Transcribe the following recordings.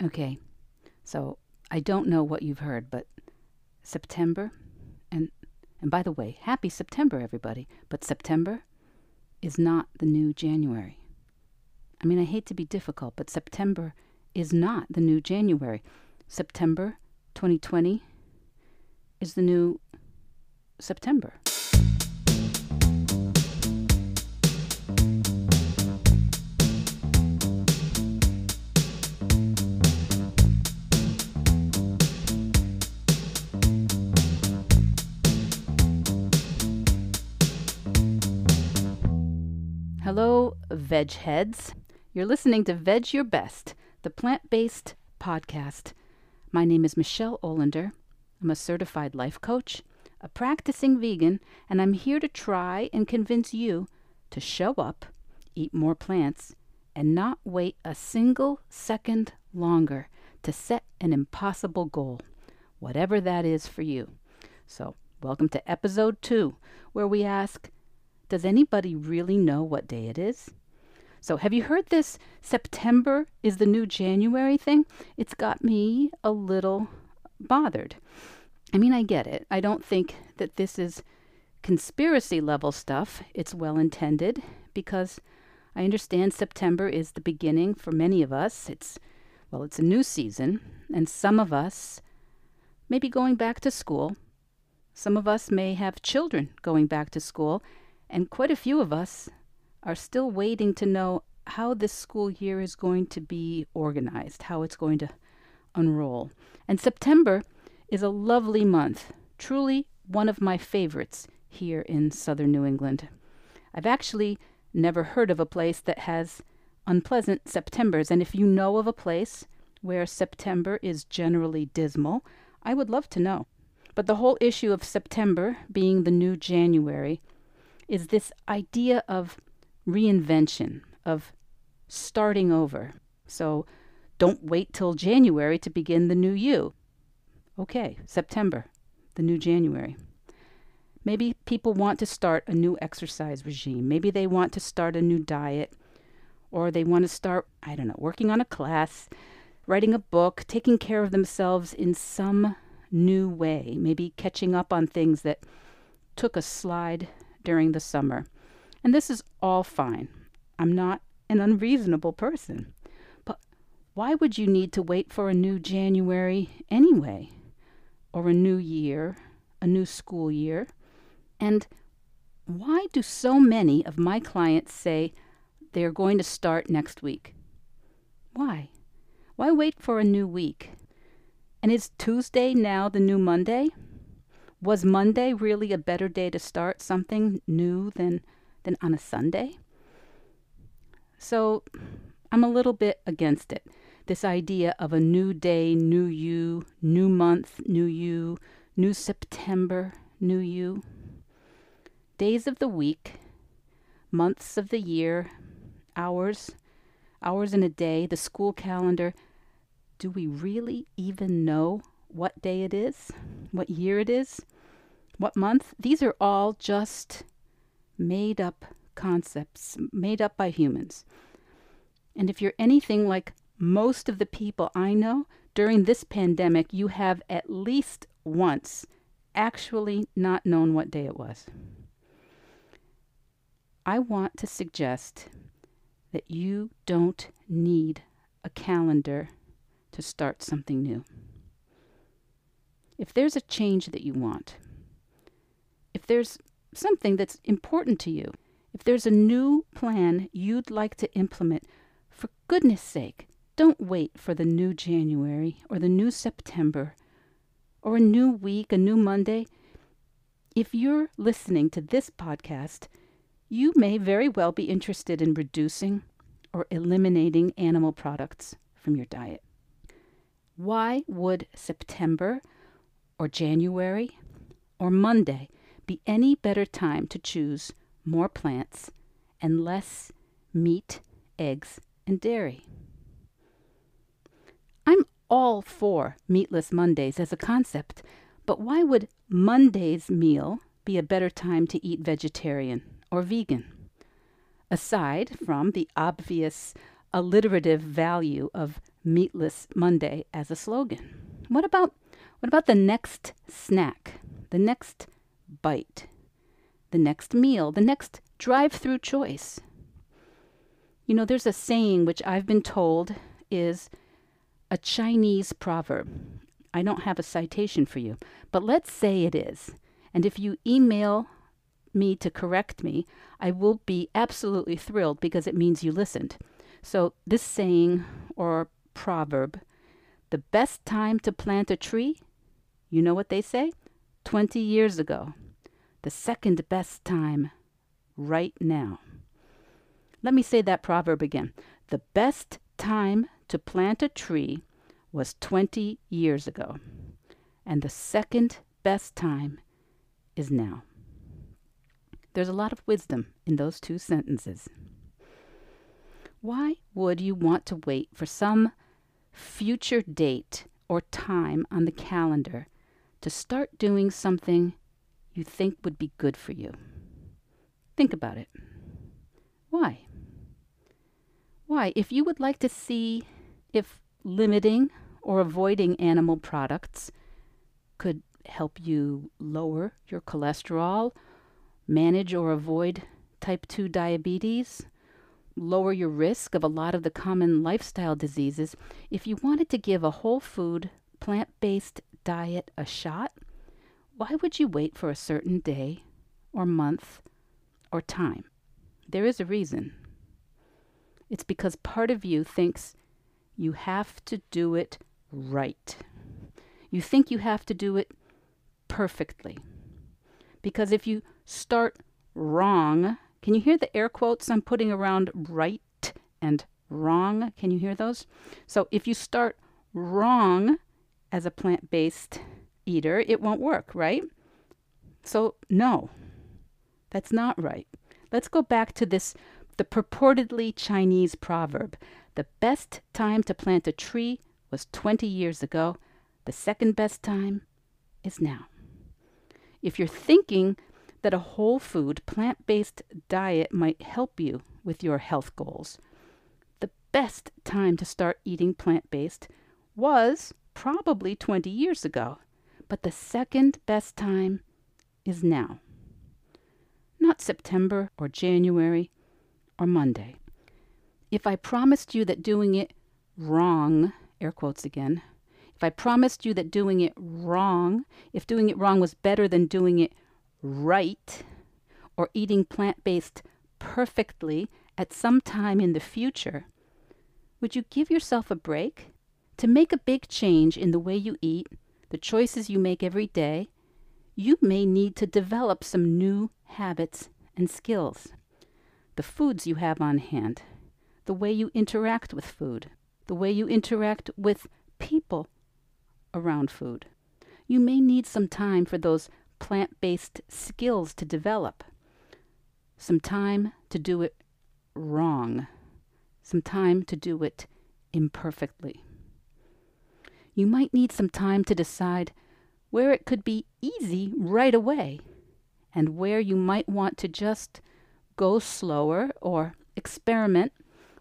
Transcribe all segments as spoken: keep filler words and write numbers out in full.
Okay, so I don't know what you've heard, but September, and and by the way, happy September, everybody, but September is not the new January. I mean, I hate to be difficult, but September is not the new January. September twenty twenty is the new September. Hello, veg heads. You're listening to Veg Your Best, the plant-based podcast. My name is Michelle Olander. I'm a certified life coach, a practicing vegan, and I'm here to try and convince you to show up, eat more plants, and not wait a single second longer to set an impossible goal, whatever that is for you. So, welcome to episode two, where we ask, does anybody really know what day it is? So have you heard this September is the new January thing? It's got me a little bothered. I mean, I get it. I don't think that this is conspiracy level stuff. It's well intended because I understand September is the beginning for many of us. It's, well, it's a new season, and some of us may be going back to school. Some of us may have children going back to school. And quite a few of us are still waiting to know how this school year is going to be organized, how it's going to unroll. And September is a lovely month, truly one of my favorites here in southern New England. I've actually never heard of a place that has unpleasant Septembers, and if you know of a place where September is generally dismal, I would love to know. But the whole issue of September being the new January is this idea of reinvention, of starting over. So don't wait till January to begin the new you. Okay, September, the new January. Maybe people want to start a new exercise regime. Maybe they want to start a new diet, or they want to start, I don't know, working on a class, writing a book, taking care of themselves in some new way, maybe catching up on things that took a slide during the summer. And this is all fine. I'm not an unreasonable person. But why would you need to wait for a new January anyway? Or a new year, a new school year? And why do so many of my clients say they're going to start next week? Why? Why wait for a new week? And is Tuesday now the new Monday? Was Monday really a better day to start something new than than on a Sunday? So I'm a little bit against it. This idea of a new day, new you, new month, new you, new September, new you. Days of the week, months of the year, hours, hours in a day, the school calendar. Do we really even know what day it is, what year it is, what month? These are all just made up concepts, made up by humans. And if you're anything like most of the people I know, during this pandemic, you have at least once actually not known what day it was. I want to suggest that you don't need a calendar to start something new. If there's a change that you want, if there's something that's important to you, if there's a new plan you'd like to implement, for goodness sake, don't wait for the new January or the new September or a new week, a new Monday. If you're listening to this podcast, you may very well be interested in reducing or eliminating animal products from your diet. Why would September or January, or Monday be any better time to choose more plants and less meat, eggs, and dairy? I'm all for meatless Mondays as a concept, but why would Monday's meal be a better time to eat vegetarian or vegan? Aside from the obvious alliterative value of Meatless Monday as a slogan. What about what about the next snack, the next bite, the next meal, the next drive-through choice? You know, there's a saying which I've been told is a Chinese proverb. I don't have a citation for you, but let's say it is. And if you email me to correct me, I will be absolutely thrilled because it means you listened. So this saying or proverb, the best time to plant a tree, you know what they say? twenty years ago. The second best time, right now. Let me say that proverb again. The best time to plant a tree was twenty years ago. And the second best time is now. There's a lot of wisdom in those two sentences. Why would you want to wait for some future date or time on the calendar to start doing something you think would be good for you? Think about it. Why? Why, if you would like to see if limiting or avoiding animal products could help you lower your cholesterol, manage or avoid type two diabetes, lower your risk of a lot of the common lifestyle diseases, if you wanted to give a whole food, plant-based diet a shot, why would you wait for a certain day or month or time? There is a reason. It's because part of you thinks you have to do it right. You think you have to do it perfectly. Because if you start wrong, can you hear the air quotes I'm putting around right and wrong? Can you hear those? So if you start wrong as a plant-based eater, it won't work, right? So no, that's not right. Let's go back to this, the purportedly Chinese proverb. The best time to plant a tree was twenty years ago. The second best time is now. If you're thinking that a whole food, plant-based diet might help you with your health goals, the best time to start eating plant-based was probably twenty years ago, but the second best time is now. Not September or January or Monday. If I promised you that doing it wrong, air quotes again, if I promised you that doing it wrong, if doing it wrong was better than doing it right, or eating plant-based perfectly at some time in the future, would you give yourself a break to make a big change in the way you eat, the choices you make every day? You may need to develop some new habits and skills. The foods you have on hand, the way you interact with food, the way you interact with people around food. You may need some time for those plant-based skills to develop, some time to do it wrong, some time to do it imperfectly. You might need some time to decide where it could be easy right away and where you might want to just go slower or experiment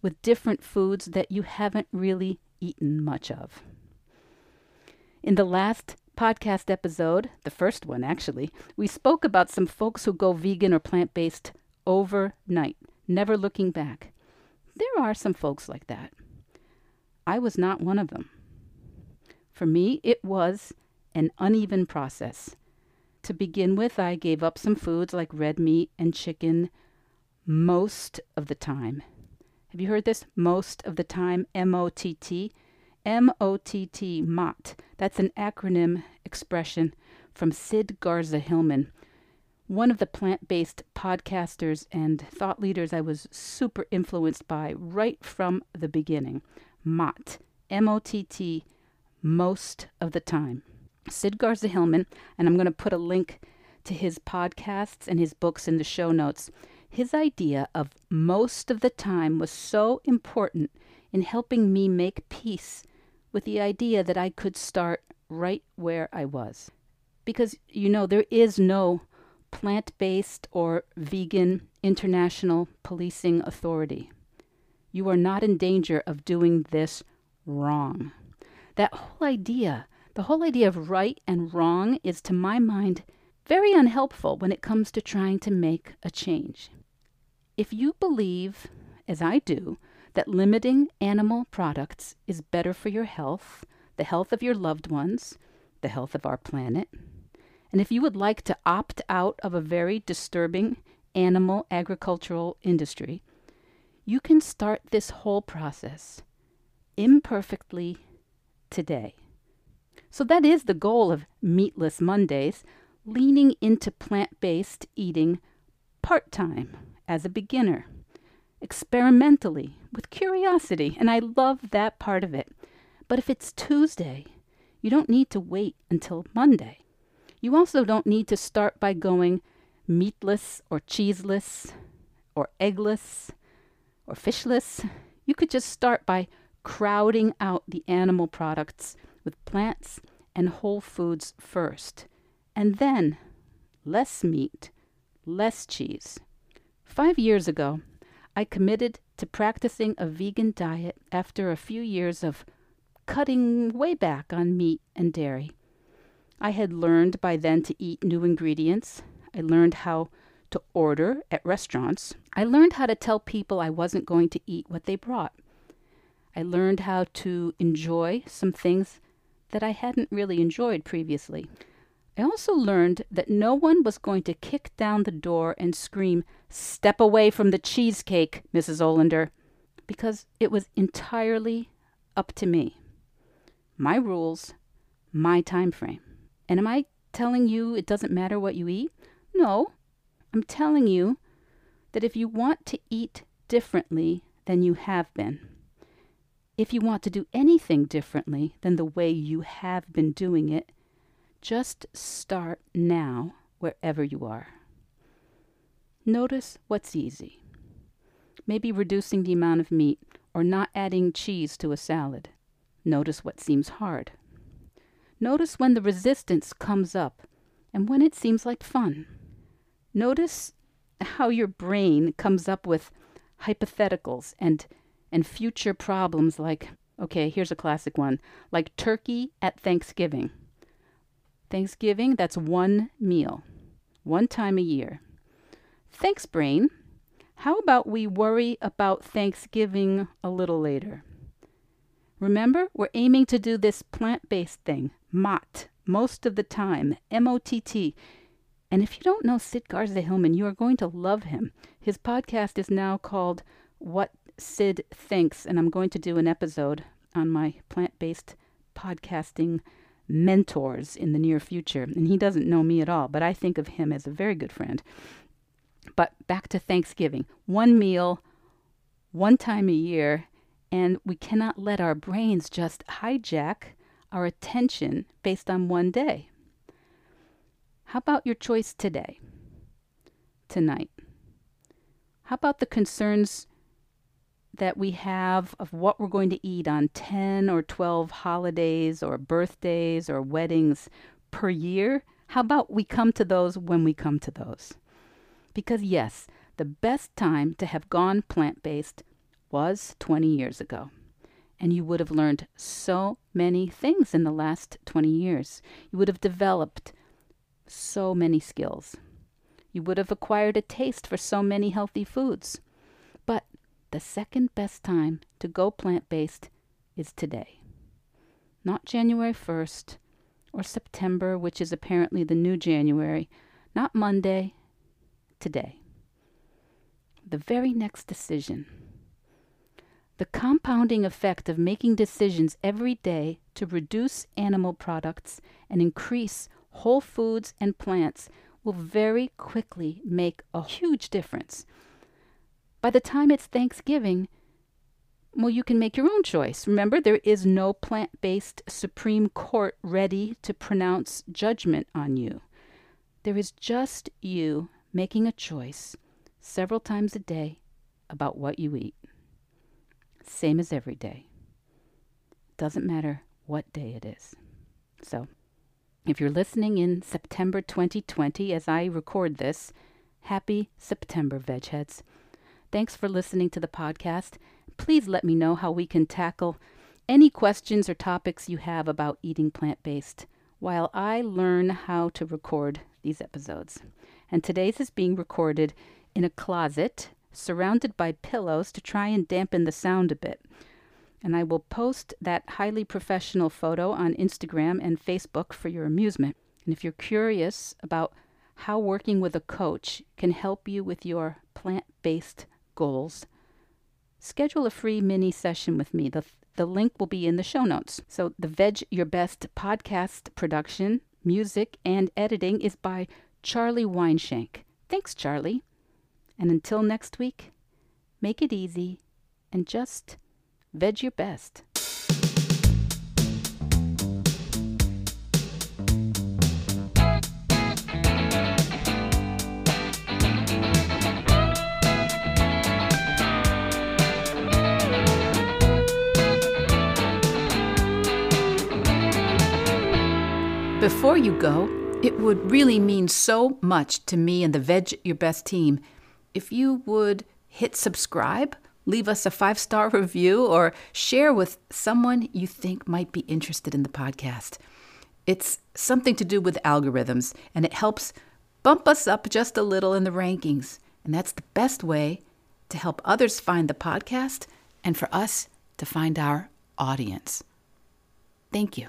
with different foods that you haven't really eaten much of. In the last podcast episode, the first one actually, we spoke about some folks who go vegan or plant-based overnight, never looking back. There are some folks like that. I was not one of them. For me, it was an uneven process. To begin with, I gave up some foods like red meat and chicken most of the time. Have you heard this? Most of the time, M O T T. M O T T, M O T. That's an acronym expression from Sid Garza-Hillman, one of the plant-based podcasters and thought leaders I was super influenced by right from the beginning. M O T, M O T T, most of the time. Sid Garza-Hillman, and I'm going to put a link to his podcasts and his books in the show notes. His idea of most of the time was so important in helping me make peace with the idea that I could start right where I was. Because, you know, there is no plant-based or vegan international policing authority. You are not in danger of doing this wrong. That whole idea, the whole idea of right and wrong is, to my mind, very unhelpful when it comes to trying to make a change. If you believe, as I do, that limiting animal products is better for your health, the health of your loved ones, the health of our planet, and if you would like to opt out of a very disturbing animal agricultural industry, you can start this whole process imperfectly today. So that is the goal of Meatless Mondays, leaning into plant-based eating part-time as a beginner, experimentally, with curiosity, and I love that part of it. But if it's Tuesday, you don't need to wait until Monday. You also don't need to start by going meatless or cheeseless or eggless or fishless. You could just start by crowding out the animal products with plants and whole foods first, and then less meat, less cheese. Five years ago, I committed to practicing a vegan diet after a few years of cutting way back on meat and dairy. I had learned by then to eat new ingredients. I learned how to order at restaurants. I learned how to tell people I wasn't going to eat what they brought. I learned how to enjoy some things that I hadn't really enjoyed previously. I also learned that no one was going to kick down the door and scream, "Step away from the cheesecake, Missus Olander," because it was entirely up to me. My rules, my time frame. And am I telling you it doesn't matter what you eat? No, I'm telling you that if you want to eat differently than you have been, if you want to do anything differently than the way you have been doing it, just start now wherever you are. Notice what's easy. Maybe reducing the amount of meat or not adding cheese to a salad. Notice what seems hard. Notice when the resistance comes up and when it seems like fun. Notice how your brain comes up with hypotheticals and and future problems like, okay, here's a classic one, like turkey at Thanksgiving. Thanksgiving, that's one meal, one time a year. Thanks, brain. How about we worry about Thanksgiving a little later? Remember, we're aiming to do this plant-based thing, M O T, most of the time, M O T T. And if you don't know Sid Garza-Hillman, you are going to love him. His podcast is now called What Sid Thinks, and I'm going to do an episode on my plant-based podcasting mentors in the near future. And he doesn't know me at all, but I think of him as a very good friend. But back to Thanksgiving. One meal, one time a year, and we cannot let our brains just hijack our attention based on one day. How about your choice today? Tonight? How about the concerns that we have of what we're going to eat on ten or twelve holidays or birthdays or weddings per year? How about we come to those when we come to those? Because yes, the best time to have gone plant-based was twenty years ago. And you would have learned so many things in the last twenty years. You would have developed so many skills. You would have acquired a taste for so many healthy foods. But the second best time to go plant-based is today. Not January first or September, which is apparently the new January. Not Monday, today. The very next decision. The compounding effect of making decisions every day to reduce animal products and increase whole foods and plants will very quickly make a huge difference. By the time it's Thanksgiving, well, you can make your own choice. Remember, there is no plant-based Supreme Court ready to pronounce judgment on you. There is just you making a choice several times a day about what you eat. Same as every day. Doesn't matter what day it is. So, if you're listening in September twenty twenty as I record this, happy September, Veg Heads. Thanks for listening to the podcast. Please let me know how we can tackle any questions or topics you have about eating plant-based while I learn how to record these episodes. And today's is being recorded in a closet surrounded by pillows to try and dampen the sound a bit. And I will post that highly professional photo on Instagram and Facebook for your amusement. And if you're curious about how working with a coach can help you with your plant-based goals, schedule a free mini session with me. The, the link will be in the show notes. So the Veg Your Best podcast production, music, and editing is by Charlie Weinshank. Thanks, Charlie. And until next week, make it easy and just veg your best. Before you go, it would really mean so much to me and the Veg Your Best team if you would hit subscribe, leave us a five-star review, or share with someone you think might be interested in the podcast. It's something to do with algorithms, and it helps bump us up just a little in the rankings. And that's the best way to help others find the podcast and for us to find our audience. Thank you.